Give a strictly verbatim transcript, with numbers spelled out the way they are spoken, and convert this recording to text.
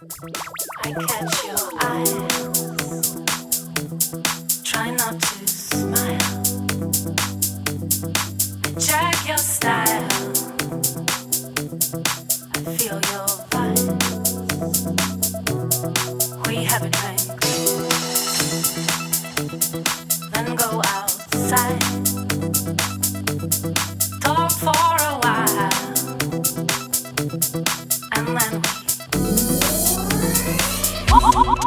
I catch your eyes, try not to smile, I check your style, I feel your vibes, we have a drink, then go outside, talk for a while, and then we Oh,